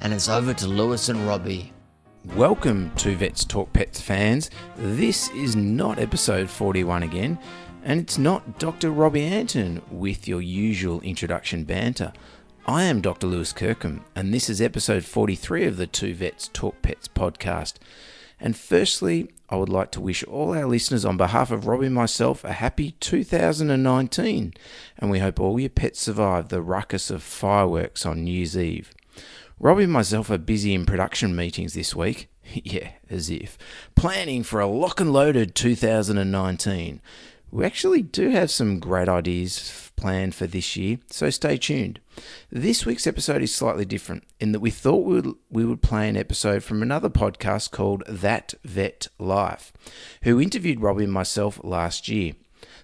and it's over to Lewis and Robbie. Welcome to Vets Talk Pets fans. This is not episode 41 again, and it's not Dr. Robbie Annerton with your usual introduction banter. I am Dr. Lewis Kirkham, and this is episode 43 of the Two Vets Talk Pets podcast. And firstly, I would like to wish all our listeners on behalf of Robbie and myself a happy 2019, and we hope all your pets survive the ruckus of fireworks on New Year's Eve. Robbie and myself are busy in production meetings this week, yeah, as if, planning for a lock and loaded 2019. We actually do have some great ideas planned for this year, so stay tuned. This week's episode is slightly different in that we thought we would play an episode from another podcast called That Vet Life, who interviewed Robbie and myself last year.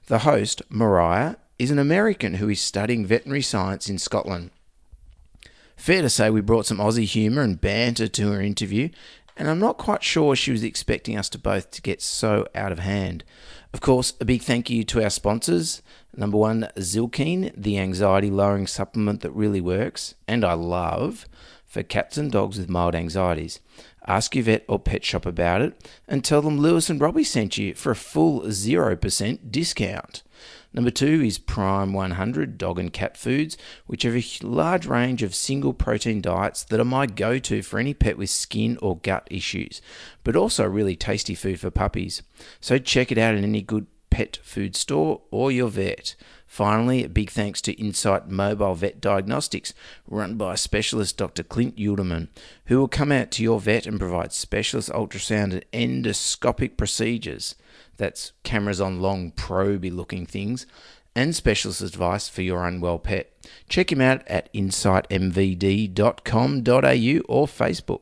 The host, Mariah, is an American who is studying veterinary science in Scotland. Fair to say we brought some Aussie humour and banter to her interview, and I'm not quite sure she was expecting us to both to get so out of hand. Of course, a big thank you to our sponsors. Number one, Zylkene, the anxiety-lowering supplement that really works, and I love, for cats and dogs with mild anxieties. Ask your vet or pet shop about it, and tell them Lewis and Robbie sent you for a full 0% discount. Number two is Prime 100 dog and cat foods, which have a large range of single protein diets that are my go-to for any pet with skin or gut issues, but also really tasty food for puppies. So check it out in any good pet food store or your vet. Finally, a big thanks to Insight Mobile Vet Diagnostics, run by specialist Dr. Clint Ulderman, who will come out to your vet and provide specialist ultrasound and endoscopic procedures. That's cameras on long, probey-looking things, and specialist advice for your unwell pet. Check him out at insightmvd.com.au or Facebook.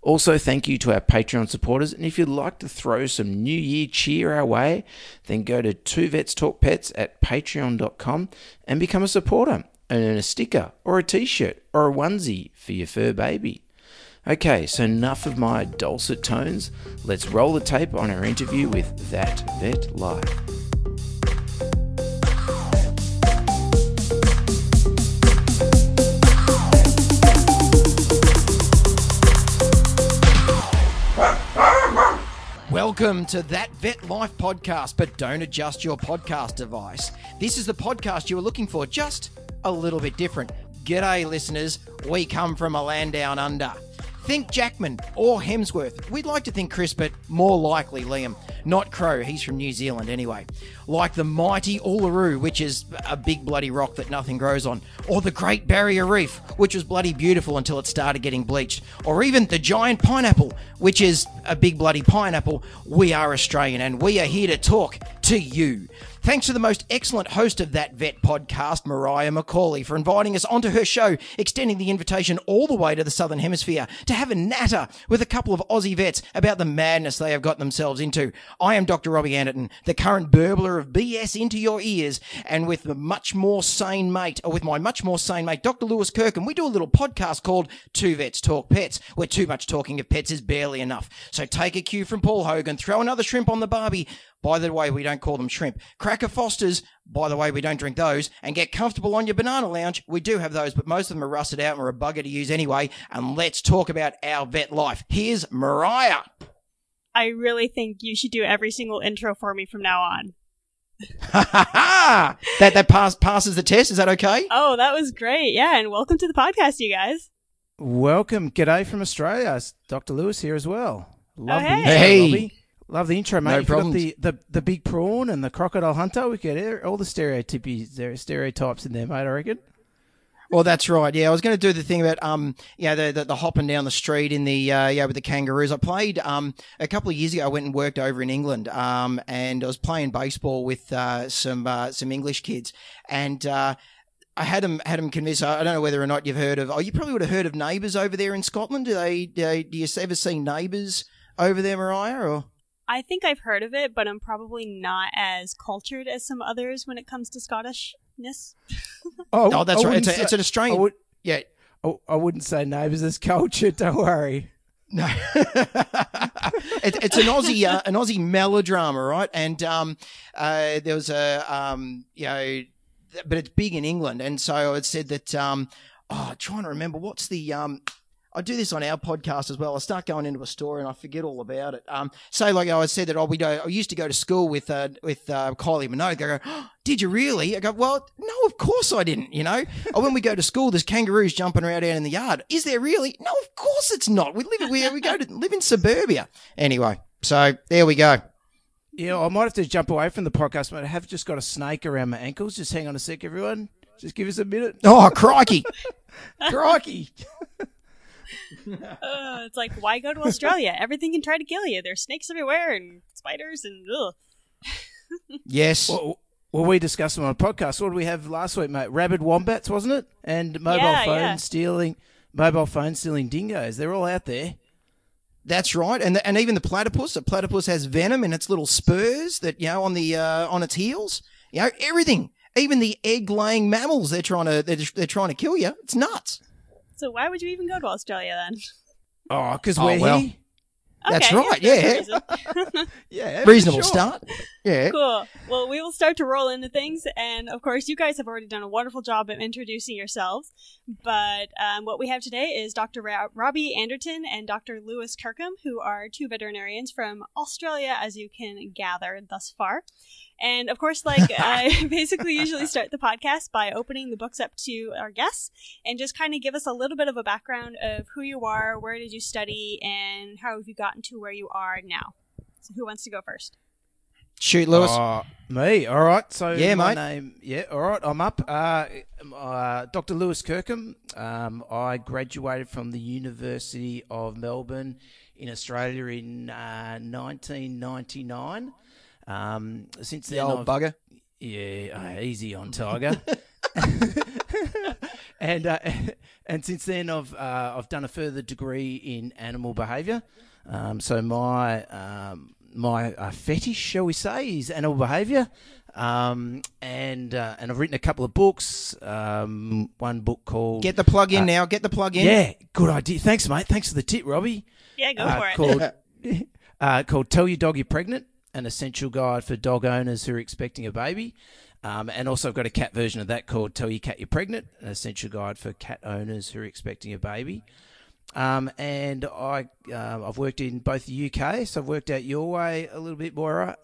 Also, thank you to our Patreon supporters, and if you'd like to throw some New Year cheer our way, then go to Two Vets Talk Pets at patreon.com and become a supporter and earn a sticker or a t-shirt or a onesie for your fur baby. Okay, so enough of my dulcet tones. Let's roll the tape on our interview with That Vet Life. Welcome to That Vet Life podcast, but don't adjust your podcast device. This is the podcast you were looking for, just a little bit different. G'day, listeners. We come from a land down under. Think Jackman or Hemsworth. We'd like to think Chris, but more likely Liam. Not Crow, he's from New Zealand anyway. Like the mighty Uluru, which is a big bloody rock that nothing grows on. Or the Great Barrier Reef, which was bloody beautiful until it started getting bleached. Or even the giant pineapple, which is a big bloody pineapple. We are Australian and we are here to talk to you. Thanks to the most excellent host of That Vet podcast, Mariah McCauley, for inviting us onto her show, extending the invitation all the way to the Southern Hemisphere to have a natter with a couple of Aussie vets about the madness they have got themselves into. I am Dr. Robbie Annerton, the current burbler of BS into your ears, and with my much more sane mate, Dr. Lewis Kirkham, we do a little podcast called Two Vets Talk Pets, where too much talking of pets is barely enough. So take a cue from Paul Hogan, throw another shrimp on the barbie. By the way, we don't call them shrimp. Cracker Fosters, by the way, we don't drink those. And get comfortable on your banana lounge. We do have those, but most of them are rusted out and are a bugger to use anyway. And let's talk about our vet life. Here's Mariah. I really think you should do every single intro for me from now on. Ha ha ha! That passes the test. Is that okay? Oh, that was great. Yeah, and welcome to the podcast, you guys. Welcome. G'day from Australia. It's Dr. Lewis here as well. Hey. Love the intro, mate. No problem. The big prawn and the crocodile hunter. We get all the stereotypes in there, mate, I reckon. Well, that's right. Yeah, I was going to do the thing about the hopping down the street in the with the kangaroos. I played a couple of years ago. I went and worked over in England, and I was playing baseball with some English kids, and I had them convinced. I don't know whether or not you've heard of. Oh, you probably would have heard of Neighbours over there in Scotland. Do you ever see Neighbours over there, Mariah? Or I think I've heard of it, but I'm probably not as cultured as some others when it comes to Scottishness. Oh, that's right. It's an Australian. I wouldn't say Neighbours is cultured. Don't worry. No, it's an Aussie melodrama, right? And there was but it's big in England, and so it said that I'm trying to remember what's the I do this on our podcast as well. I start going into a story and I forget all about it. I said that I used to go to school with Kylie Minogue. I go, oh, did you really? I go, well, no, of course I didn't. You know, when we go to school, there's kangaroos jumping around out in the yard. Is there really? No, of course it's not. We live in suburbia anyway. So there we go. Yeah, I might have to jump away from the podcast, but I have just got a snake around my ankles. Just hang on a sec, everyone. Just give us a minute. Oh, crikey. Crikey. It's like, why go to Australia? Everything can try to kill you. There's snakes everywhere and spiders and ugh. Yes. Well, we discussed them on a podcast. What did we have last week, mate? Rabid wombats, wasn't it? And mobile phone stealing dingoes. They're all out there. That's right, and even the platypus. The platypus has venom in its little spurs that on its heels. You know, everything, even the egg-laying mammals. They're trying to kill you. It's nuts. So why would you even go to Australia then? Oh, because we're here. Okay, that's right. Yeah. Yeah. Reasonable start. Yeah. Cool. Well, we will start to roll into things. And of course, you guys have already done a wonderful job of introducing yourselves. But what we have today is Dr. Robbie Annerton and Dr. Lewis Kirkham, who are two veterinarians from Australia, as you can gather thus far. And of course, like I basically usually start the podcast by opening the books up to our guests and just kind of give us a little bit of a background of who you are, where did you study, and how have you gotten to where you are now. So who wants to go first? Shoot, Lewis. Me. All right. So yeah, my name. Yeah. All right. I'm up. Dr. Lewis Kirkham. I graduated from the University of Melbourne in Australia in 1999. Since then, bugger. Yeah, easy on Tiger. And since then, I've done a further degree in animal behaviour. So my my fetish, shall we say, is animal behaviour. And I've written a couple of books. One book called Get the Plug In Now. Get the Plug In. Yeah, good idea. Thanks, mate. Thanks for the tip, Robbie. Yeah, go for it. Called Tell Your Dog You're Pregnant. An essential guide for dog owners who are expecting a baby. And also I've got a cat version of that called Tell Your Cat You're Pregnant, an essential guide for cat owners who are expecting a baby. And I've worked in both the UK, so I've worked out your way a little bit, Moira.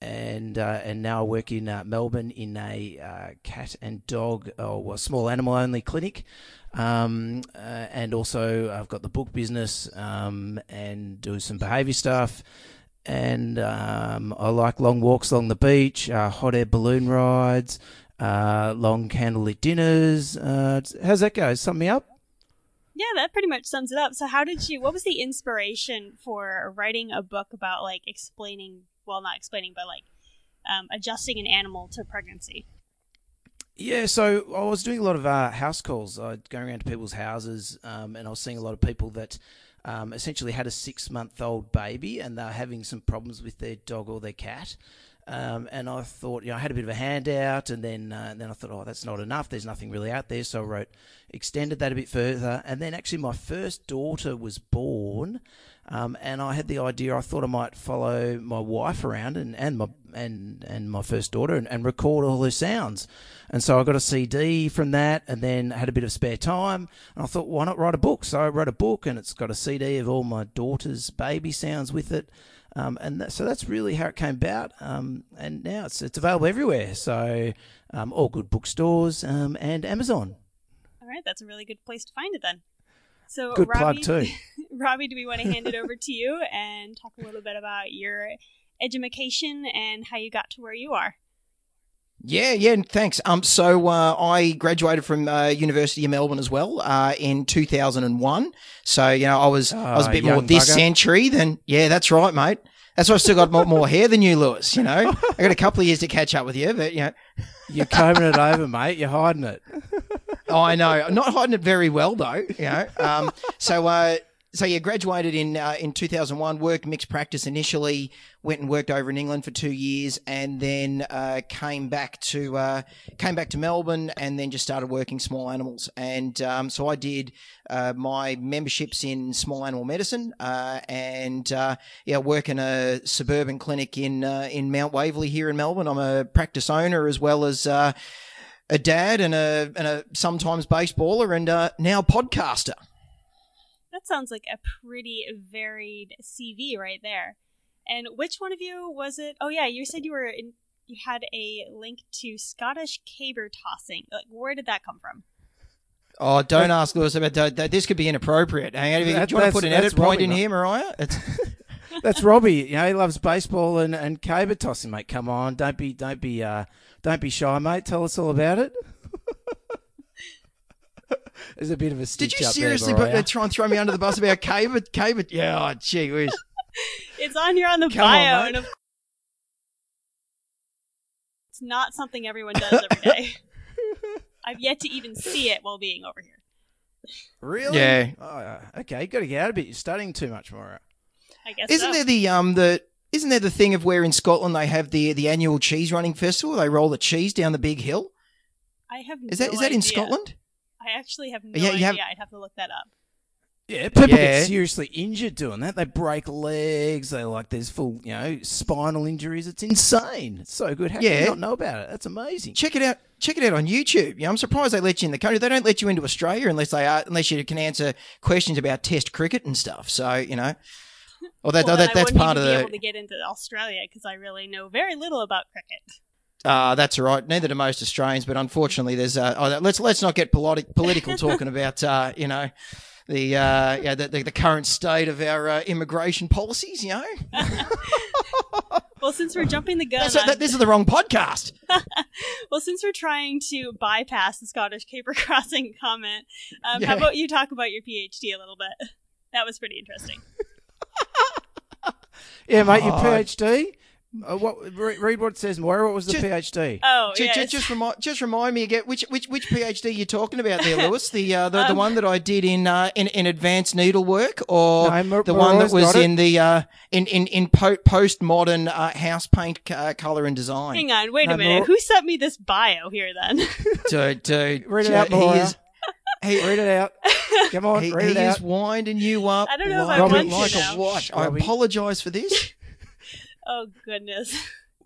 And now I work in Melbourne in a cat and dog, small animal only clinic. And also I've got the book business and do some behaviour stuff. And I like long walks along the beach, hot air balloon rides, long candlelit dinners. How's that go? Sum me up? Yeah, that pretty much sums it up. So what was the inspiration for writing a book about adjusting an animal to pregnancy? Yeah, so I was doing a lot of house calls. I'd go around to people's houses and I was seeing a lot of people that essentially had a 6-month-old baby and they're having some problems with their dog or their cat. And I thought, I had a bit of a handout and then I thought, oh, that's not enough. There's nothing really out there. So I extended that a bit further. And then actually my first daughter was born and I had the idea, I thought I might follow my wife around and my first daughter and record all her sounds. And so I got a CD from that and then I had a bit of spare time and I thought, why not write a book? So I wrote a book and it's got a CD of all my daughter's baby sounds with it. So that's really how it came about. And now it's available everywhere. So all good bookstores and Amazon. All right. That's a really good place to find it then. So good Robbie, plug too. Robbie, do we want to hand it over to you and talk a little bit about your edumacation and how you got to where you are? Yeah, thanks. So I graduated from University of Melbourne as well in 2001. So, I was a bit more this century than... Yeah, that's right, mate. That's why I've still got more hair than you, Lewis, I got a couple of years to catch up with you, but, You're combing it over, mate. You're hiding it. Oh, I know. I'm not hiding it very well, though. You know. So you graduated in 2001, worked mixed practice initially, went and worked over in England for 2 years, and then came back to Melbourne, and then just started working small animals. And so I did my memberships in small animal medicine, and work in a suburban clinic in Mount Waverley here in Melbourne. I'm a practice owner as well as a dad and a sometimes baseballer and now podcaster. That sounds like a pretty varied CV right there. And which one of you was it? Oh, yeah, you said you had a link to Scottish caber tossing. Like, where did that come from? Oh, don't ask Lewis about that. This could be inappropriate. Do you want to put an edit point in here, Mariah? That's Robbie. You know, he loves baseball and caber tossing, mate. Come on, don't be shy, mate. Tell us all about it. There's a bit of a stitch up there. Did you seriously try and throw me under the bus about caber? Yeah, oh, gee whiz. It's on here on the bio. And it's not something everyone does every day. I've yet to even see it while being over here. Really? Yeah. Oh, okay, you've got to get out a bit. You're studying too much, Maura. I guess so. Isn't there the thing of where in Scotland they have the annual cheese running festival? They roll the cheese down the big hill? I have no idea. Is that in Scotland? I actually have no idea. I'd have to look that up. Yeah, people get seriously injured doing that. They break legs. There's full, spinal injuries. It's insane. It's so good. How can you not know about it? That's amazing. Check it out. Check it out on YouTube. You know, I'm surprised they let you in the country. They don't let you into Australia unless you can answer questions about Test cricket and stuff. So well, that's part of the. I wouldn't be able to get into Australia because I really know very little about cricket. That's all right. Neither do most Australians, but unfortunately, there's. Let's not get political talking about the current state of our immigration policies. You know. Well, since we're jumping the gun, this is the wrong podcast. Well, since we're trying to bypass the Scottish caber crossing comment, how about you talk about your PhD a little bit? That was pretty interesting. Yeah, mate, your PhD. Read what it says, Moira. What was the PhD? Oh, yeah. Just remind me again which PhD you're talking about there, Lewis? The one that I did in advanced needlework, or the one that was in the in postmodern house paint color and design. Hang on, wait a minute. Who sent me this bio here then? Dude, read it out, Moira. Read it out. Come on, read it out. He is winding you up. I don't know if I'm like a watch. I apologize for this. Oh, goodness.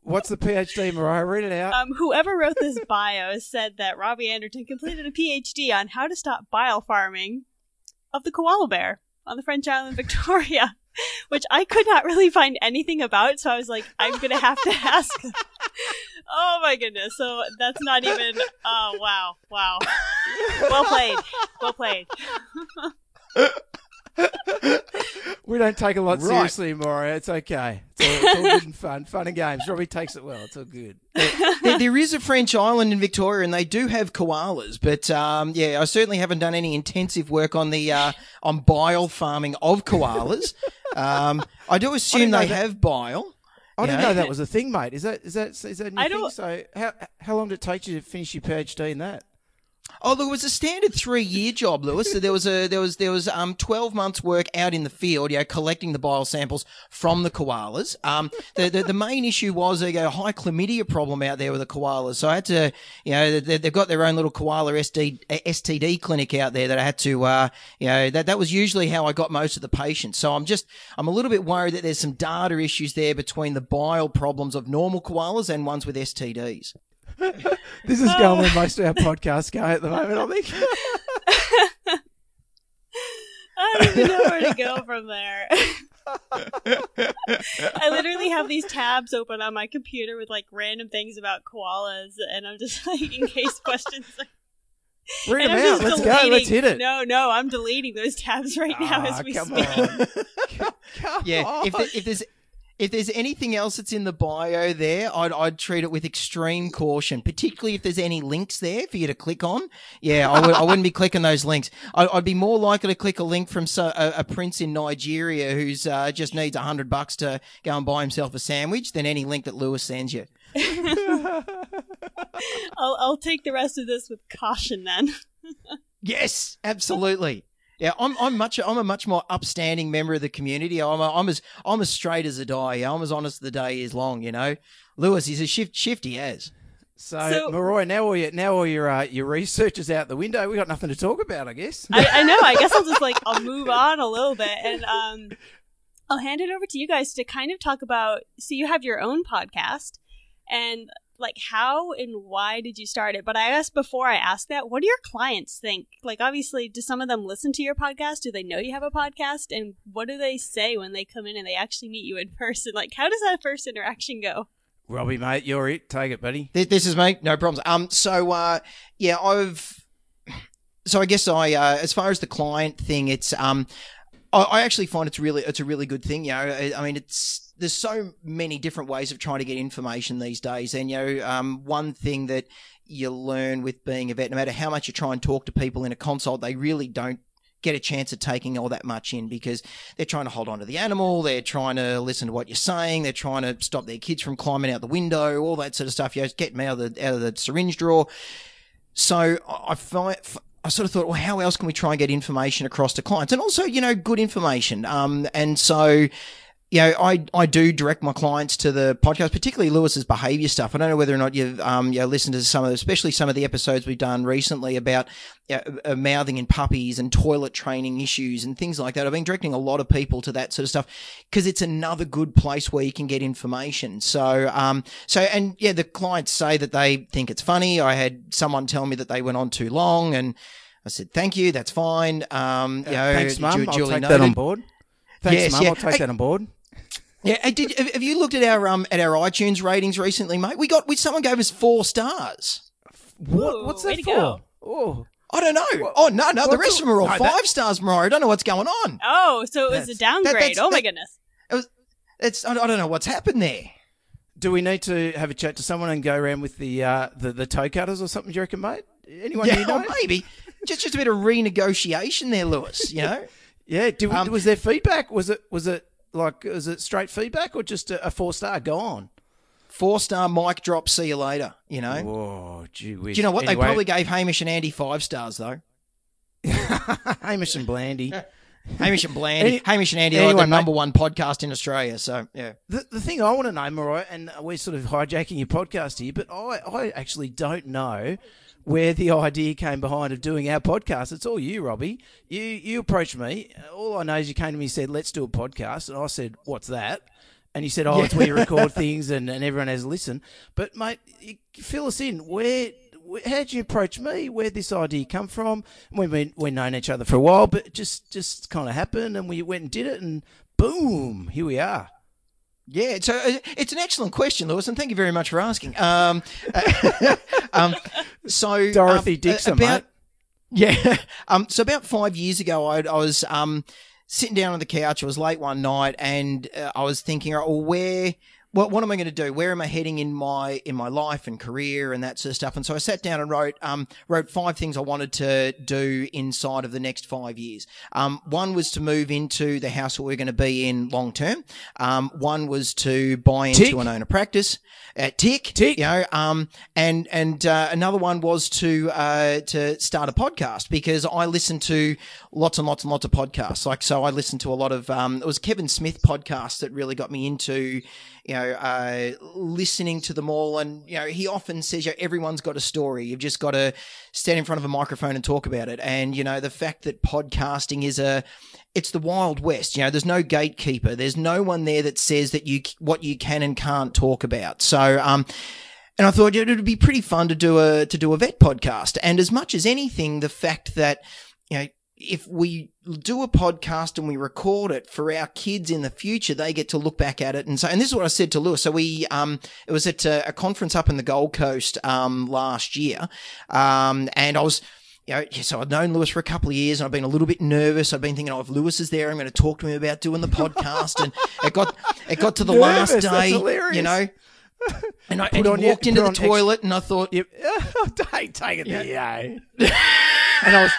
What's the PhD, Mariah? Read it out. Whoever wrote this bio said that Robbie Annerton completed a PhD on how to stop bile farming of the koala bear on the French Island, Victoria, which I could not really find anything about. So I was like, I'm going to have to ask. Oh, my goodness. So that's not even. Oh, wow. Well played. We don't take a lot seriously, Mario. It's okay. It's all good and fun and games. Robbie takes it well. It's all good. There is a French island in Victoria, and they do have koalas. But I certainly haven't done any intensive work on the on bile farming of koalas. I do assume they have bile. I didn't know that was a thing, mate. Is that new thing? So how long did it take you to finish your PhD in that? Oh, look, it was a standard 3-year job, Lewis. So there was 12 months work out in the field, collecting the bile samples from the koalas. The main issue was a high chlamydia problem out there with the koalas. So I had to, they've got their own little koala STD clinic out there that I had to, that was usually how I got most of the patients. So I'm a little bit worried that there's some data issues there between the bile problems of normal koalas and ones with STDs. This is going where most of our podcasts go at the moment, I think. I don't even know where to go from there. I literally have these tabs open on my computer with random things about koalas, and I'm just in case questions. Read them out. Let's go. Let's hit it. No, I'm deleting those tabs right now as we speak. Come on. If there's anything else that's in the bio there, I'd treat it with extreme caution, particularly if there's any links there for you to click on. Yeah, I wouldn't be clicking those links. I'd be more likely to click a link from a prince in Nigeria who's just needs $100 to go and buy himself a sandwich than any link that Lewis sends you. I'll take the rest of this with caution then. Yes, absolutely. Yeah, I'm a much more upstanding member of the community. I'm as straight as a die. I'm as honest the day is long. You know, Lewis, he's a shifty as. So Mariah, now all your research is out the window. We got nothing to talk about, I guess. I know. I guess I'm just like, I'll move on a little bit, and I'll hand it over to you guys to kind of talk about. So you have your own podcast, and like, how and why did you start it? But I asked before I asked that, what do your clients think? Like, obviously, do some of them listen to your podcast? Do they know you have a podcast? And what do they say when they come in and they actually meet you in person? Like, how does that first interaction go? Robbie, mate, you're it. Take it, buddy. This is me. No problems. So I guess as far as the client thing, it's, I actually find it's a really good thing. You know, I mean, there's so many different ways of trying to get information these days. And, you know, one thing that you learn with being a vet, no matter how much you try and talk to people in a consult, they really don't get a chance of taking all that much in because they're trying to hold on to the animal. They're trying to listen to what you're saying. They're trying to stop their kids from climbing out the window, all that sort of stuff. You know, just get them out of the syringe drawer. So I sort of thought, well, how else can we try and get information across to clients? And also, you know, good information. And so, you know, I do direct my clients to the podcast, particularly Lewis's behaviour stuff. I don't know whether or not you've you know, listened to some of, especially some of the episodes we've done recently about mouthing in puppies and toilet training issues and things like that. I've been directing a lot of people to that sort of stuff because it's another good place where you can get information. So the clients say that they think it's funny. I had someone tell me that they went on too long, and I said, "Thank you, that's fine." You know, thanks, Mum. I'll take that on board. Thanks, yes, Mum. Yeah. I'll take that on board. Yeah, have you looked at our iTunes ratings recently, mate? Someone gave us 4 stars. What? Ooh, what's that for? Oh, I don't know. What? Oh no, the rest of them are all 5 stars, Mariah. I don't know what's going on. Oh, so it was a downgrade. My goodness. I don't know what's happened there. Do we need to have a chat to someone and go around with the toe cutters or something? Do you reckon, mate? Anyone? Yeah, you know? Or maybe just a bit of renegotiation there, Lewis. You know. Yeah. Was there feedback? Was it? Like, is it straight feedback or just a 4-star? Go on. 4-star mic drop. See you later. You know. Whoa, gee whiz. Do you know what? Anyway, they probably gave Hamish and Andy 5 stars though. Hamish and Blandy. Hamish and Andy are the number one podcast in Australia. So yeah. The thing I want to know, Mariah, and we're sort of hijacking your podcast here, but I actually don't know where the idea came behind of doing our podcast. It's all you, Robbie. You approached me. All I know is you came to me and said, let's do a podcast. And I said, what's that? And you said, oh, it's where you record things and everyone has a listen. But, mate, fill us in. How did you approach me? Where'd this idea come from? We've known each other for a while, but it just kind of happened. And we went and did it and boom, here we are. Yeah, so it's an excellent question, Lewis, and thank you very much for asking. So Dorothy Dixon, mate. Yeah. So about 5 years ago, I was sitting down on the couch. It was late one night, and I was thinking, "Oh, what am I going to do? Where am I heading in my life and career and that sort of stuff?" And so I sat down and wrote 5 things I wanted to do inside of the next 5 years. One was to move into the house that we're going to be in long term. One was to buy into and own a practice. Tick. You know, and another one was to start a podcast because I listened to lots and lots and lots of podcasts. Like, so I listened to a lot of, it was Kevin Smith podcasts that really got me into, you know, listening to them all. And, you know, he often says, you know, everyone's got a story. You've just got to stand in front of a microphone and talk about it. And, you know, the fact that podcasting is it's the Wild West. You know, there's no gatekeeper. There's no one there that says that what you can and can't talk about. So, and I thought it would be pretty fun to do a vet podcast. And as much as anything, the fact that, you know, if we do a podcast and we record it for our kids in the future, they get to look back at it and say, and this is what I said to Lewis. So we, it was at a conference up in the Gold Coast, last year. And I was, you know, so I'd known Lewis for a couple of years and I've been a little bit nervous. I've been thinking, oh, if Lewis is there, I'm going to talk to him about doing the podcast. And it got to the last day, that's hilarious, you know, and I walked into the toilet and I thought, hey, take it there. And I was,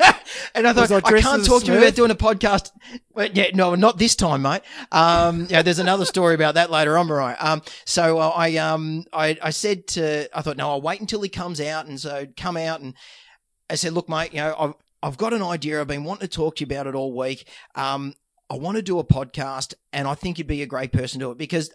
and I thought, I can't talk to you about doing a podcast. Well, yeah, no, not this time, mate. Yeah, there's another story about that later on, Mariah. So I said to, I thought, no, I'll wait until he comes out. And so come out and I said, look, mate, you know, I've got an idea. I've been wanting to talk to you about it all week. I want to do a podcast and I think you'd be a great person to do it because,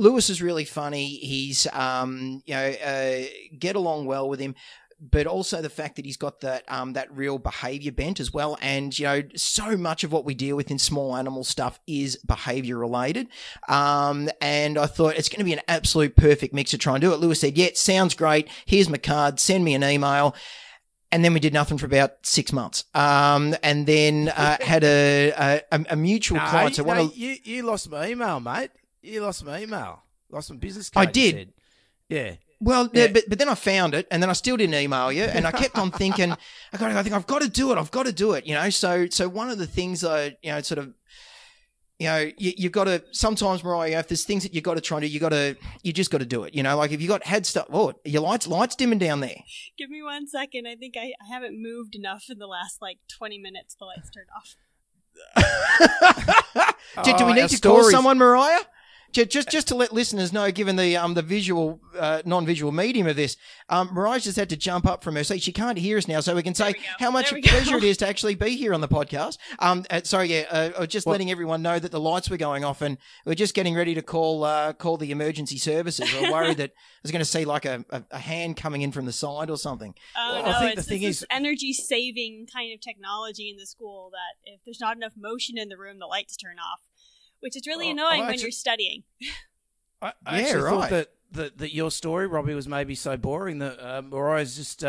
Lewis is really funny. He's, you know, get along well with him, but also the fact that he's got that, that real behavior bent as well. And, you know, so much of what we deal with in small animal stuff is behavior related. And I thought it's going to be an absolute perfect mix to try and do it. Lewis said, yeah, it sounds great. Here's my card. Send me an email. And then we did nothing for about 6 months. And then, had a mutual client. So you lost my email, mate. You lost my email. Lost my business card. I did. Yeah. Well, yeah. But then I found it and then I still didn't email you. And I kept on thinking, I've got to do it. I've got to do it. You know, so one of the things I, you know, sort of, you know, you've got to sometimes, Mariah, if there's things that you've got to try and do, you just got to do it. You know, like if you had stuff, oh, your light's dimming down there. Give me 1 second. I think I haven't moved enough in the last like 20 minutes. The light's turned off. Do we need to call someone, Mariah? Just to let listeners know, given the visual non-visual medium of this, Mariah just had to jump up from her seat. She can't hear us now, so we can say how much a pleasure it is to actually be here on the podcast. Letting everyone know that the lights were going off, and we're just getting ready to call the emergency services. We're worried that I was going to see like a hand coming in from the side or something. I think the thing is energy-saving kind of technology in the school that if there's not enough motion in the room, the lights turn off. Which is really annoying when you're studying. I thought that your story, Robbie, was maybe so boring that Mariah's just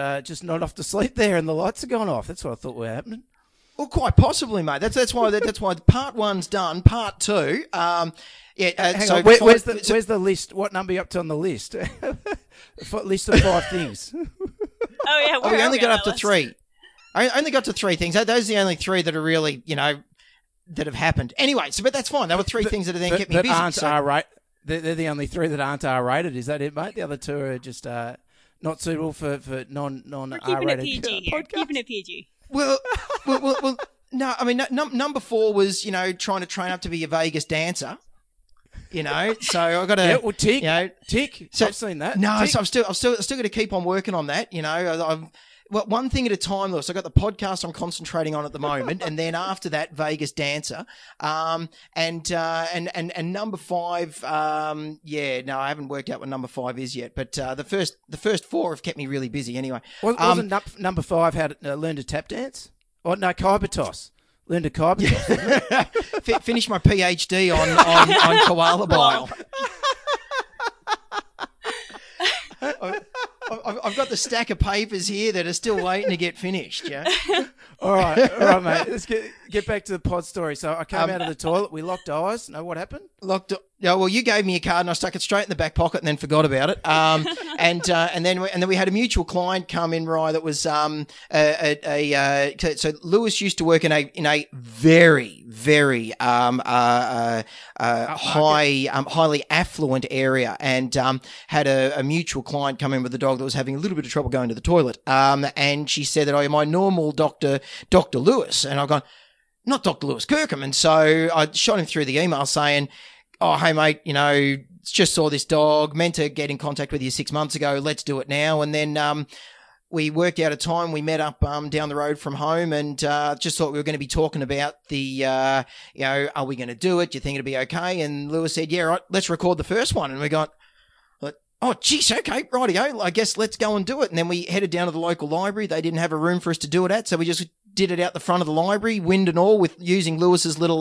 not off to sleep there and the lights are going off. That's what I thought were happening. Well, quite possibly, mate. That's why part one's done. Part two, hang on. Where's the list? What number are you up to on the list? List of 5 things. Oh yeah, we only got up to 3. I only got to 3 things. Those are the only 3 that are really, you know, that have happened. Anyway, so, but that's fine. There were 3 things that have then kept me busy. Aren't R-rated. They're the only 3 that aren't R-rated. Is that it, mate? The other 2 are just not suitable for non R-rated podcasts. Keeping it PG. Well, no, I mean, number 4 was, you know, trying to train up to be a Vegas dancer. You know, so I got to, tick. You know, tick. So, I've seen that. No, tick. So I'm still going to keep on working on that. You know, Well, one thing at a time, Lewis. I got the podcast I'm concentrating on at the moment, and then after that, Vegas Dancer. And number 5, I haven't worked out what number 5 is yet, but the first 4 have kept me really busy anyway. Wasn't number 5 how to learn to tap dance? Oh no, kyber toss. Learn to kyber toss. Finish my PhD on koala bile. I've got the stack of papers here that are still waiting to get finished. Yeah. All right, mate. Let's get back to the pod story. So I came out of the toilet. We locked eyes. Know what happened? Yeah. Well, you gave me a card and I stuck it straight in the back pocket and then forgot about it. And then we had a mutual client come in, Rye, that was so Lewis used to work in a very, very highly affluent area and had a mutual client come in with a dog that was having a little bit of trouble going to the toilet. And she said that I am my normal doctor, Dr. Lewis, and I've gone, not Dr. Lewis Kirkham. And so I shot him through the email saying, oh, hey, mate, you know, just saw this dog, meant to get in contact with you 6 months ago. Let's do it now. And then we worked out a time. We met up down the road from home and just thought we were going to be talking about the, you know, are we going to do it? Do you think it'll be okay? And Lewis said, yeah, right, let's record the first one. And we got, oh, geez, okay, rightio. I guess let's go and do it. And then we headed down to the local library. They didn't have a room for us to do it at, so we just did it out the front of the library, wind and all, with using Lewis's little,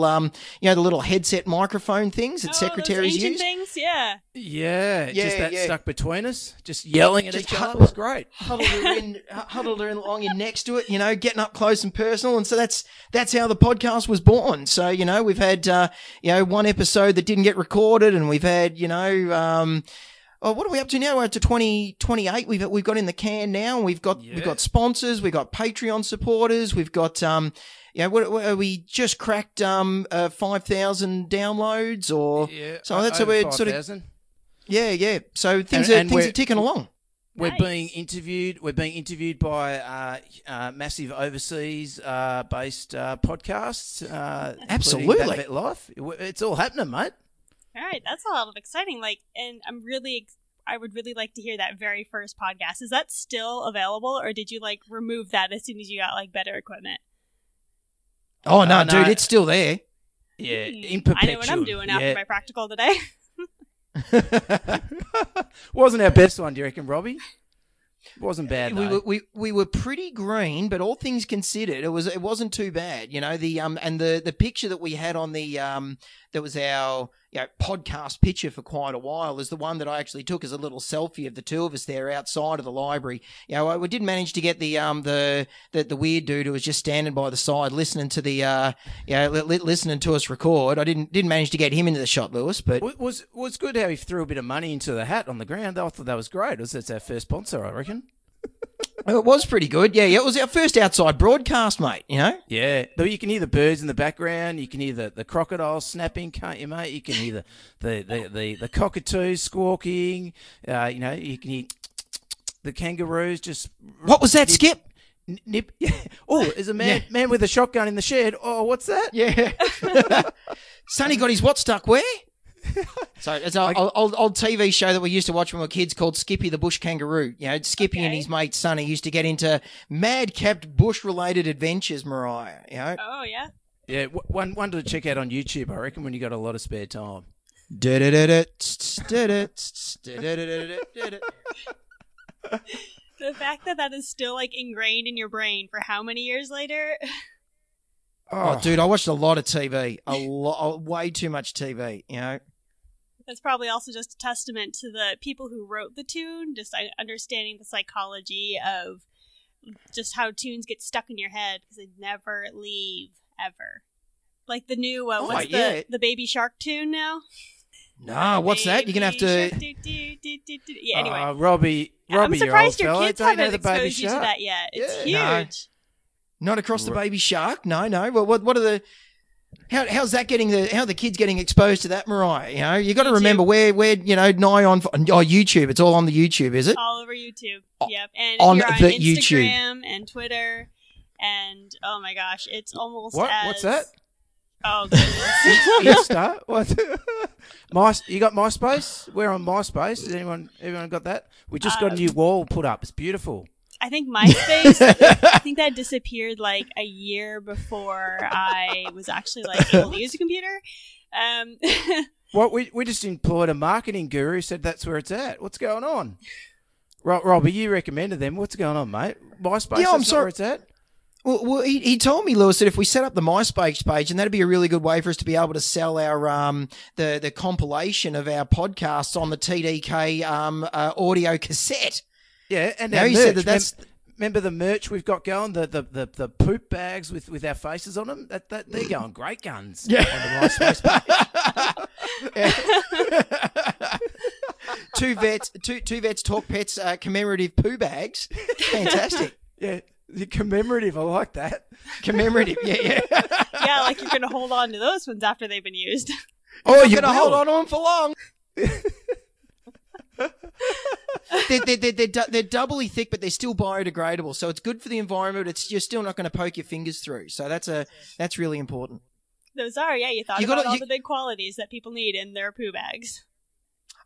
you know, the little headset microphone things that secretaries those use. Things, yeah, just that stuck between us, just yelling at each other. It was great. Huddled her in long in next to it, you know, getting up close and personal. And so that's how the podcast was born. So you know, we've had you know, one episode that didn't get recorded, and we've had what are we up to now? We're up to 28. We've got in the can now. We've got sponsors. We've got Patreon supporters. We've got we just cracked 5,000 downloads so that's over 5,000. So things are ticking along. We're being interviewed. We're being interviewed by massive overseas-based podcasts. Absolutely, That Vet Life. It's all happening, mate. All right, that's a lot of exciting. Like, and I'm really, I would really like to hear that very first podcast. Is that still available, or did you like remove that as soon as you got like better equipment? Oh no, dude, it's still there. Yeah, in perpetuum. I know what I'm doing after my practical today. Wasn't our best one, do you reckon, Robbie? Wasn't bad though. We were pretty green, but all things considered, it wasn't too bad. You know, the and the picture that we had on the that was our podcast picture for quite a while is the one that I actually took as a little selfie of the two of us there outside of the library. You know, we did manage to get the weird dude who was just standing by the side listening to the listening to us record. I didn't manage to get him into the shot, Lewis. But it was good how he threw a bit of money into the hat on the ground. I thought that was great. That's our first sponsor, I reckon. It was pretty good. Yeah, it was our first outside broadcast, mate, you know? Yeah. You can hear the birds in the background. You can hear the crocodiles snapping, can't you, mate? You can hear the cockatoos squawking. You know, you can hear the kangaroos just... What was that, Skip? Nip. Yeah. Oh, there's a man with a shotgun in the shed. Oh, what's that? Yeah. Sonny got his what stuck where? So it's an old TV show that we used to watch when we were kids called Skippy the Bush Kangaroo. You know, Skippy and his mate Sonny used to get into madcapped bush-related adventures, Mariah. You know? Oh, yeah. Yeah, one to check out on YouTube, I reckon, when you got a lot of spare time. The fact that that is still, like, ingrained in your brain for how many years later? Oh, dude, I watched a lot of TV. Way too much TV, you know. That's probably also just a testament to the people who wrote the tune, just understanding the psychology of just how tunes get stuck in your head because they never leave, ever. Like the new, the Baby Shark tune now? No, what's that? You're going to have to... Yeah, anyway. Robbie, I'm surprised your kids haven't exposed you to that yet. It's huge. No. Not across the Baby Shark, no. Well, what are the? How's that getting how are the kids getting exposed to that, Mariah? You know, you got to remember where you know nigh on YouTube. It's all on the YouTube, is it? All over YouTube. Yep, and on the Instagram YouTube and Twitter, and oh my gosh, it's almost what's that? Oh, Insta. What? You got MySpace? We're on MySpace. Has anyone got that? We just got a new wall put up. It's beautiful. I think MySpace, I think that disappeared like a year before I was actually like able to use a computer. Well, we just employed a marketing guru, said that's where it's at. What's going on? Robbie, you recommended them. What's going on, mate? MySpace, yeah, I'm sorry. Where it's at? Well, he told me, Lewis, that if we set up the MySpace page, and that'd be a really good way for us to be able to sell our the compilation of our podcasts on the TDK audio cassette. Yeah, and now you said that that's remember the merch we've got going, the poop bags with our faces on them. That they're going great guns. Yeah. On the MySpace page. Two vets talk pets commemorative poo bags. Fantastic. Yeah, the commemorative. I like that. Commemorative. Yeah. Yeah, like you're going to hold on to those ones after they've been used. Oh, you're going to hold on to them for long. They're doubly thick, but they're still biodegradable, so it's good for the environment. It's you're still not going to poke your fingers through, so that's really important. Those are you thought you about all the big qualities that people need in their poo bags.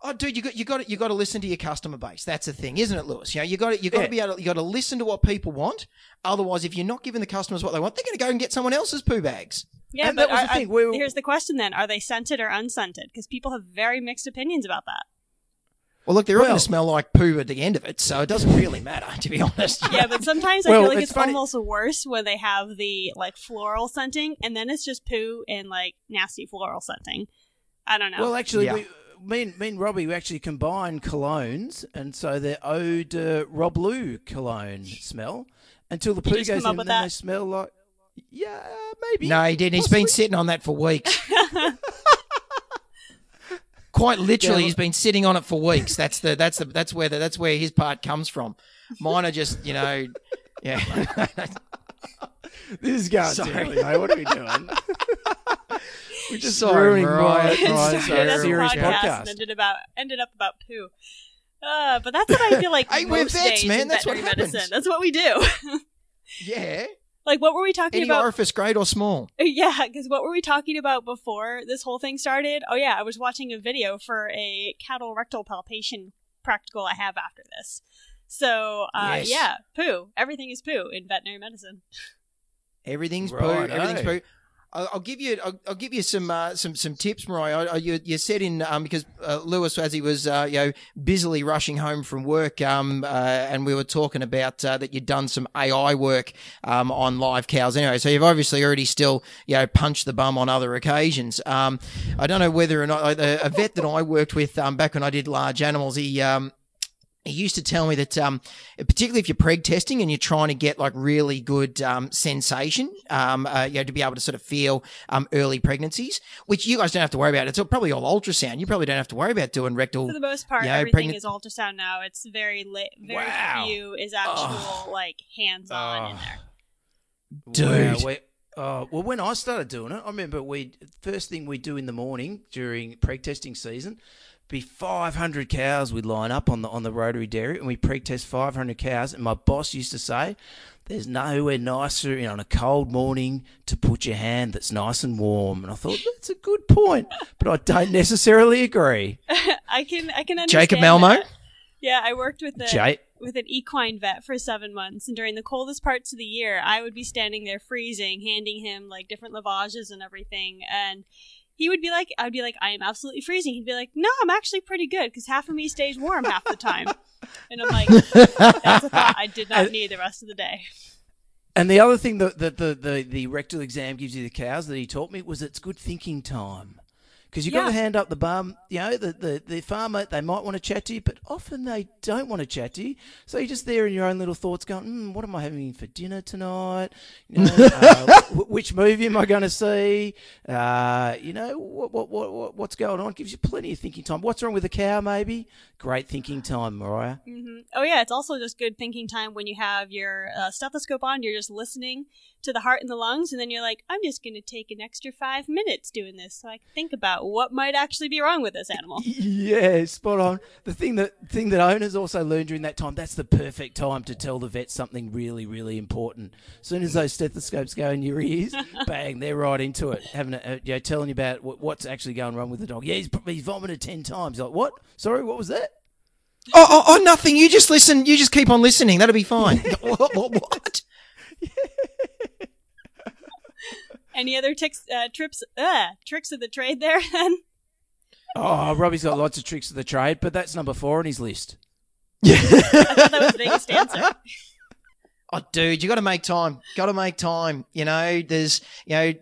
Oh, dude, you got to listen to your customer base. That's the thing, isn't it, Lewis? You know, you got to be able to, you got to listen to what people want. Otherwise, if you're not giving the customers what they want, they're going to go and get someone else's poo bags. Yeah, and but that was the thing. Here's the question then: are they scented or unscented? Because people have very mixed opinions about that. Well, look, they're all going to smell like poo at the end of it, so it doesn't really matter, to be honest. Yeah, but sometimes I feel like it's almost worse when they have the, like, floral scenting, and then it's just poo and, like, nasty floral scenting. I don't know. Well, actually, me and Robbie, we actually combine colognes, and so they're Eau de Roblou cologne smell, until the poo goes in and then they smell like... Yeah, maybe. No, he didn't. He's been sitting on that for weeks. Quite literally, he's been sitting on it for weeks. That's where his part comes from. Mine are just, you know, This is going terribly, mate. What are we doing? We're just ruining my serious podcast. Ended up about poo. But that's what I feel like. Hey, most days, man. That's what happens. That's what we do. Yeah. Like, what were we talking about? Any orifice, great or small. Yeah, because what were we talking about before this whole thing started? Oh, yeah, I was watching a video for a cattle rectal palpation practical I have after this. So, yes. Yeah, poo. Everything is poo in veterinary medicine. Everything's right, poo. Everything's poo. I'll give you some tips, Mariah. You said in because Lewis, as he was busily rushing home from work, and we were talking about that you'd done some AI work on live cows. Anyway, so you've obviously already still punched the bum on other occasions. I don't know whether or not a vet that I worked with back when I did large animals, He used to tell me that, particularly if you're preg testing and you're trying to get like really good, sensation, to be able to sort of feel, early pregnancies, which you guys don't have to worry about. It's probably all ultrasound. You probably don't have to worry about doing rectal. For the most part, everything is ultrasound now. It's very few is actual like hands-on in there. Dude. Well, when I started doing it, I remember first thing we do in the morning during preg testing season, be 500 cows we'd line up on the rotary dairy, and we pre-test 500 cows. And my boss used to say, "There's nowhere nicer on a cold morning to put your hand that's nice and warm." And I thought that's a good point, but I don't necessarily agree. I can understand. Jacob Malmo. That. Yeah, I worked with an equine vet for 7 months, and during the coldest parts of the year, I would be standing there freezing, handing him like different lavages and everything, and he would be like, I'd be like, I am absolutely freezing. He'd be like, no, I'm actually pretty good because half of me stays warm half the time. And I'm like, that's a thought I did not need the rest of the day. And the other thing that the rectal exam gives you the cows that he taught me was it's good thinking time. Because you've got to hand up the bum, the farmer, they might want to chat to you, but often they don't want to chat to you. So you're just there in your own little thoughts going, what am I having for dinner tonight? Which movie am I going to see? What's going on? It gives you plenty of thinking time. What's wrong with the cow maybe? Great thinking time, Mariah. Mm-hmm. Oh, yeah, it's also just good thinking time when you have your stethoscope on, you're just listening to the heart and the lungs, and then you're like, I'm just going to take an extra 5 minutes doing this so I can think about what might actually be wrong with this animal. Yeah, spot on. The thing that owners also learn during that time, that's the perfect time to tell the vet something really, really important. As soon as those stethoscopes go in your ears, bang, they're right into it, having telling you about what's actually going wrong with the dog. Yeah, he's vomited 10 times. Like, what? Sorry, what was that? Oh, nothing. You just listen. You just keep on listening. That'll be fine. What? Yeah. Any other tricks of the trade there, then? Oh, Robbie's got lots of tricks of the trade, but that's number 4 on his list. Yeah. I thought that was the biggest answer. Oh, dude, you got to make time. Got to make time. There's, you've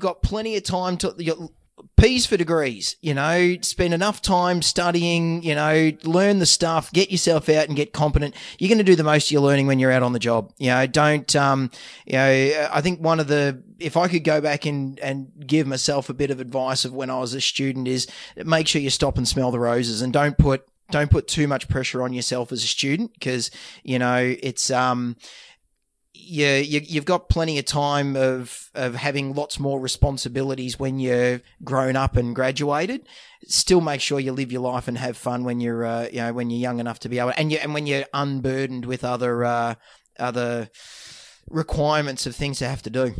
got plenty of time to P's for degrees, spend enough time studying, learn the stuff, get yourself out and get competent. You're going to do the most of your learning when you're out on the job. I think if I could go back and give myself a bit of advice of when I was a student is make sure you stop and smell the roses and don't put too much pressure on yourself as a student because, it's, you've got plenty of time of having lots more responsibilities when you're grown up and graduated. Still make sure you live your life and have fun when you're when you're young enough to be able to, and when you're unburdened with other requirements of things to have to do.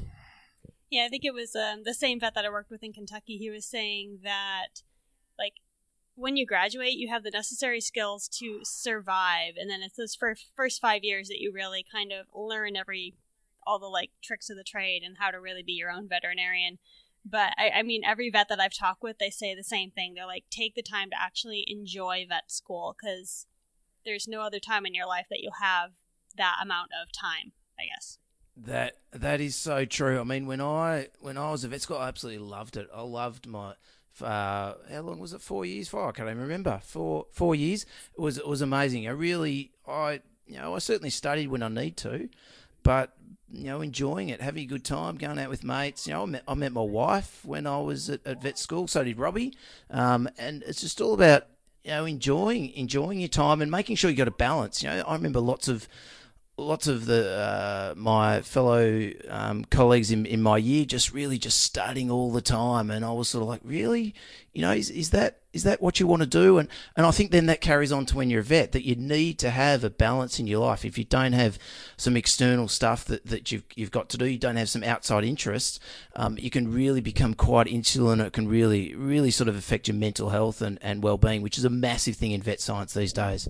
Yeah, I think it was the same vet that I worked with in Kentucky. He was saying that like when you graduate, you have the necessary skills to survive. And then it's those first 5 years that you really kind of learn all the like tricks of the trade and how to really be your own veterinarian. But I mean, every vet that I've talked with, they say the same thing. They're like, take the time to actually enjoy vet school because there's no other time in your life that you'll have that amount of time, I guess. That is so true. I mean, when I was a vet school, I absolutely loved it. I loved my... how long was it? 4 years? 4? I can't even remember. 4 years. It was amazing. I certainly studied when I need to, but enjoying it, having a good time, going out with mates. I met my wife when I was at vet school. So did Robbie. And it's just all about enjoying your time and making sure you got a balance. I remember lots of the my fellow colleagues in my year just really studying all the time, and I was sort of like, really, is that is that what you want to do? And I think then that carries on to when you're a vet, that you need to have a balance in your life. If you don't have some external stuff that you've got to do, you don't have some outside interests, you can really become quite insular, and it can really, really sort of affect your mental health and well-being, which is a massive thing in vet science these days.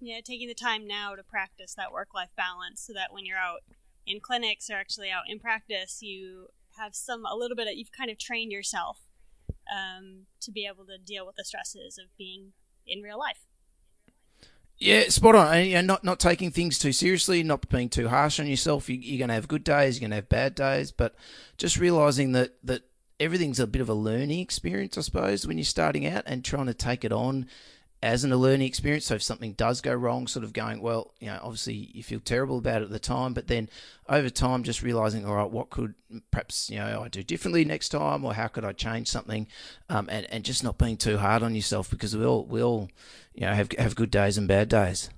Yeah, taking the time now to practice that work-life balance so that when you're out in clinics or actually out in practice, you have you've kind of trained yourself to be able to deal with the stresses of being in real life. Yeah, spot on. And not taking things too seriously, not being too harsh on yourself. You're going to have good days, you're going to have bad days, but just realizing that everything's a bit of a learning experience, I suppose, when you're starting out, and trying to take it on as a learning experience. So if something does go wrong, sort of going, well, you know, obviously you feel terrible about it at the time, but then over time just realizing, all right, what could perhaps, you know, I do differently next time, or how could I change something? And just not being too hard on yourself, because we all, you know, have good days and bad days.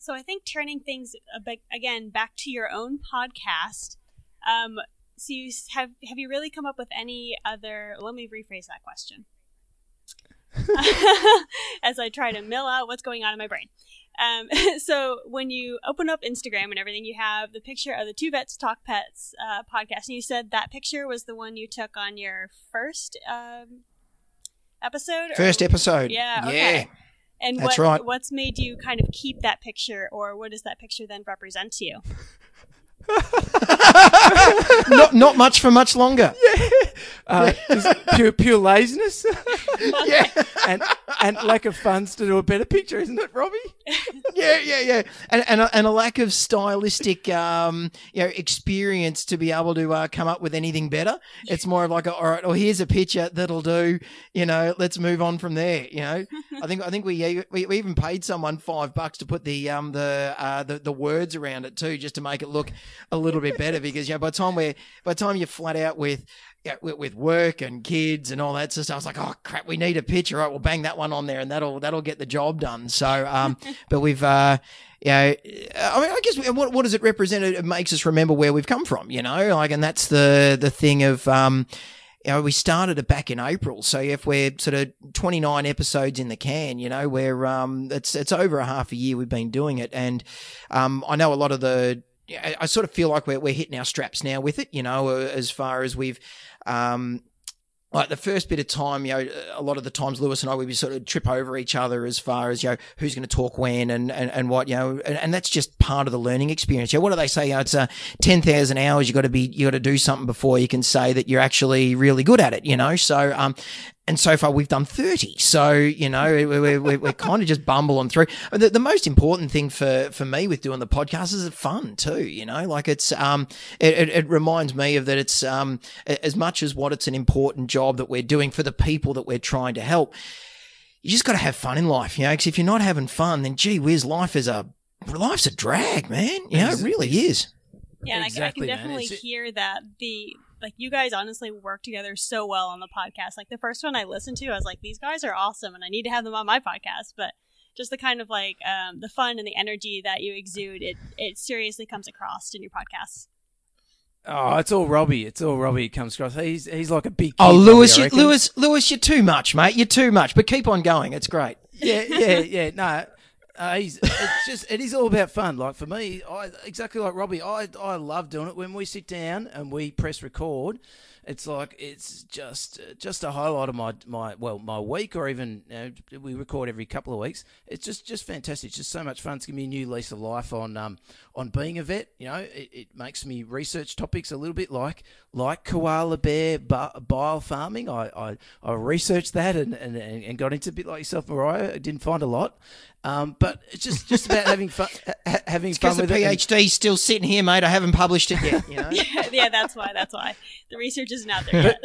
So I think turning things again back to your own podcast. So you have you really come up with any other? Let me rephrase that question. As I try to mill out what's going on in my brain. So when you open up Instagram and everything, you have the picture of the Two Vets Talk Pets podcast, and you said that picture was the one you took on your first episode? First episode. Yeah. Okay. Yeah. And that's right. What's made you kind of keep that picture, or what does that picture then represent to you? not much for much longer. Yeah. Pure laziness. Yeah. And lack of funds to do a better picture, isn't it, Robbie? Yeah. And a lack of stylistic experience to be able to come up with anything better. It's more of like, all right, well, here's a picture that'll do, you know, let's move on from there, you know. I think we even paid someone $5 to put the words around it too, just to make it look a little bit better, because, you know, by the time you're flat out with work and kids and all that sort of stuff, I was like, oh crap, we need a picture. All right, we'll bang that one on there, and that'll get the job done. So, but we've, I mean, I guess what does it represent? It makes us remember where we've come from, you know, like, and that's the thing of, you know, we started it back in April. So if we're sort of 29 episodes in the can, you know, we're, it's over a half a year we've been doing it. And, I know a lot of I sort of feel like we're hitting our straps now with it, you know, as far as we've, like the first bit of time, you know, a lot of the times Lewis and I, we sort of trip over each other as far as, you know, who's going to talk when and what, you know, and that's just part of the learning experience. You know, what do they say? You know, it's 10,000 hours. You got to do something before you can say that you're actually really good at it, you know? So, and so far we've done 30. So, you know, we're kind of just bumbling through. The most important thing for me with doing the podcast is it's fun too, you know, like it's, it reminds me of that. It's, as much as what it's an important job that we're doing for the people that we're trying to help, you just got to have fun in life, you know, because if you're not having fun, then gee whiz, life's a drag, man. You know, it really is. Yeah. And exactly, I can definitely hear that you guys honestly work together so well on the podcast. Like the first one I listened to, I was like, these guys are awesome and I need to have them on my podcast. But just the kind of like the fun and the energy that you exude, it seriously comes across in your podcast. Oh, it's all Robbie. It comes across. He's like a big kid. Oh, Lewis, you're too much, mate. You're too much. But keep on going. It's great. Yeah. No. It is all about fun. Like for me, exactly like Robbie, I love doing it. When we sit down and we press record, it's like it's just a highlight of my week, or even, you know, we record every couple of weeks. It's just fantastic. It's just so much fun. It's giving me a new lease of life on being a vet. You know, it makes me research topics a little bit, like koala bear bile farming. I researched that and got into a bit like yourself, Mariah. I didn't find a lot. But it's just about having fun. Having fun with it. Because the PhD's still sitting here, mate. I haven't published it yet. You know? yeah, that's why. That's why the research isn't out there yet.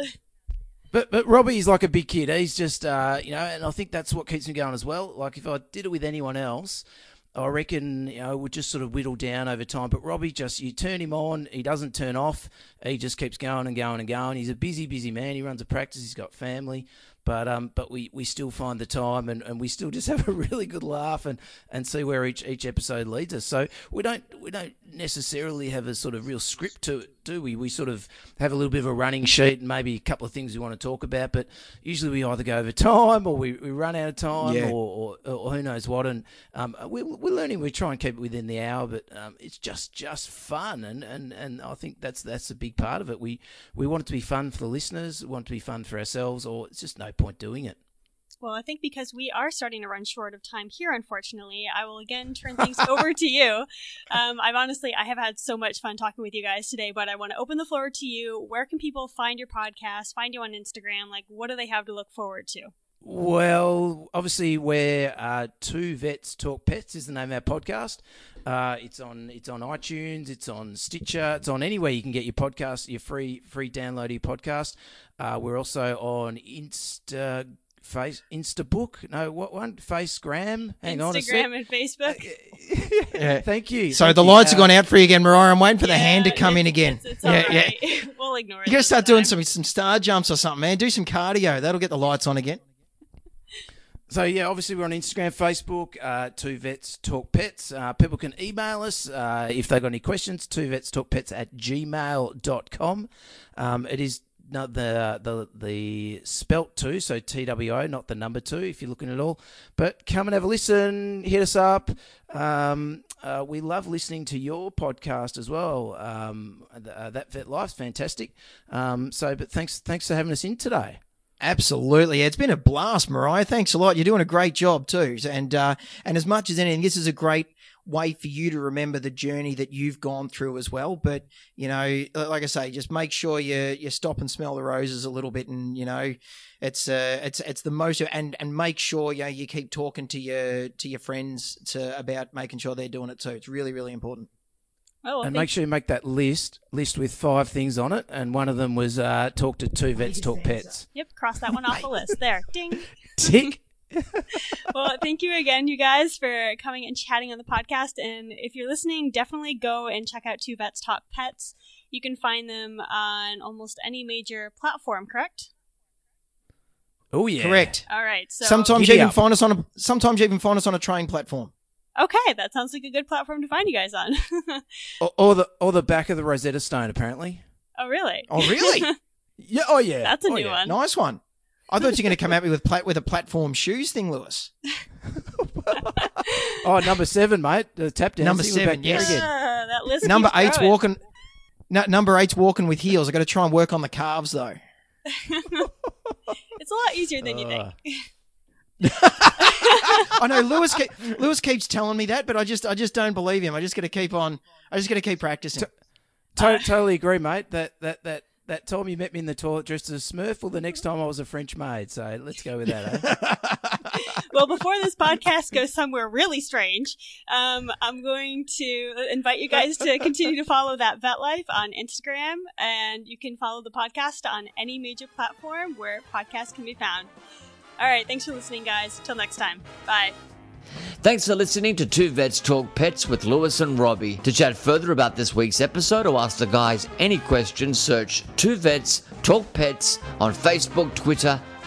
But Robbie's like a big kid. He's just you know, and I think that's what keeps me going as well. Like if I did it with anyone else, I reckon, you know, we'll just sort of whittle down over time. But Robbie, you turn him on, he doesn't turn off. He just keeps going and going and going. He's a busy man. He runs a practice. He's got family. But we still find the time and we still just have a really good laugh and see where each episode leads us. So we don't necessarily have a sort of real script to it, do we? We sort of have a little bit of a running sheet and maybe a couple of things we want to talk about, but usually we either go over time or we run out of time, yeah, or who knows what. And we're learning. We try and keep it within the hour, but it's just fun. And I think that's a big part of it. We want it to be fun for the listeners, we want it to be fun for ourselves, or it's just no point doing it. Well, I think because we are starting to run short of time here, unfortunately, I will again turn things over to you. I have had so much fun talking with you guys today, but I want to open the floor to you. Where can people find your podcast, find you on Instagram? Like, what do they have to look forward to? Well, obviously, we're Two Vets Talk Pets is the name of our podcast. It's on iTunes, it's on Stitcher, it's on anywhere you can get your podcast, your free download of your podcast. We're also on Instagram. Instagram and Facebook. Yeah. Thank you. So the lights have gone out for you again, Mariah. I'm waiting for the hand to come in again. It's all right. Yeah. We'll ignore it. You got to start doing some star jumps or something, man. Do some cardio. That'll get the lights on again. So, yeah, obviously we're on Instagram, Facebook, Two Vets Talk Pets. People can email us if they've got any questions, twovetstalkpets@gmail.com. It is not the spelt two, so TWO, not the number two, if you're looking at all. But come and have a listen, hit us up. We love listening to your podcast as well. That Vet Life's fantastic. But thanks for having us in today. Absolutely. It's been a blast, Mariah. Thanks a lot. You're doing a great job too. And as much as anything, this is a great way for you to remember the journey that you've gone through as well. But, you know, like I say, just make sure you stop and smell the roses a little bit, and, you know, it's the most, and make sure, you know, you keep talking to your friends about making sure they're doing it too. It's really, really important. Oh, and make sure you make that list with 5 things on it, and one of them was talk to Two Vets Talk Pets. Yep, cross that one off the list. There, ding. Tick. Well, thank you again, you guys, for coming and chatting on the podcast. And if you're listening, definitely go and check out Two Vets Talk Pets. You can find them on almost any major platform, correct? Oh yeah, correct. All right. So sometimes you even find us on a train platform. Okay, that sounds like a good platform to find you guys on. or the back of the Rosetta Stone, apparently. Oh really? Oh really? Yeah. Oh yeah. That's a new one. Nice one. I thought you were going to come at me with a platform shoes thing, Lewis. Oh, number 7, mate. The tap dance. Number 7, yes. That list. Number 8's growing. Walking. No, number 8's walking with heels. I got to try and work on the calves though. It's a lot easier than you think. I know Lewis keeps telling me that, but I just don't believe him. I just got to keep practicing. Totally agree, mate. That time you met me in the toilet dressed as a Smurf, well, the next time I was a French maid. So let's go with that. Eh? Well, before this podcast goes somewhere really strange, I'm going to invite you guys to continue to follow That Vet Life on Instagram, and you can follow the podcast on any major platform where podcasts can be found. All right, thanks for listening, guys. Till next time. Bye. Thanks for listening to Two Vets Talk Pets with Lewis and Robbie. To chat further about this week's episode or ask the guys any questions, search Two Vets Talk Pets on Facebook, Twitter,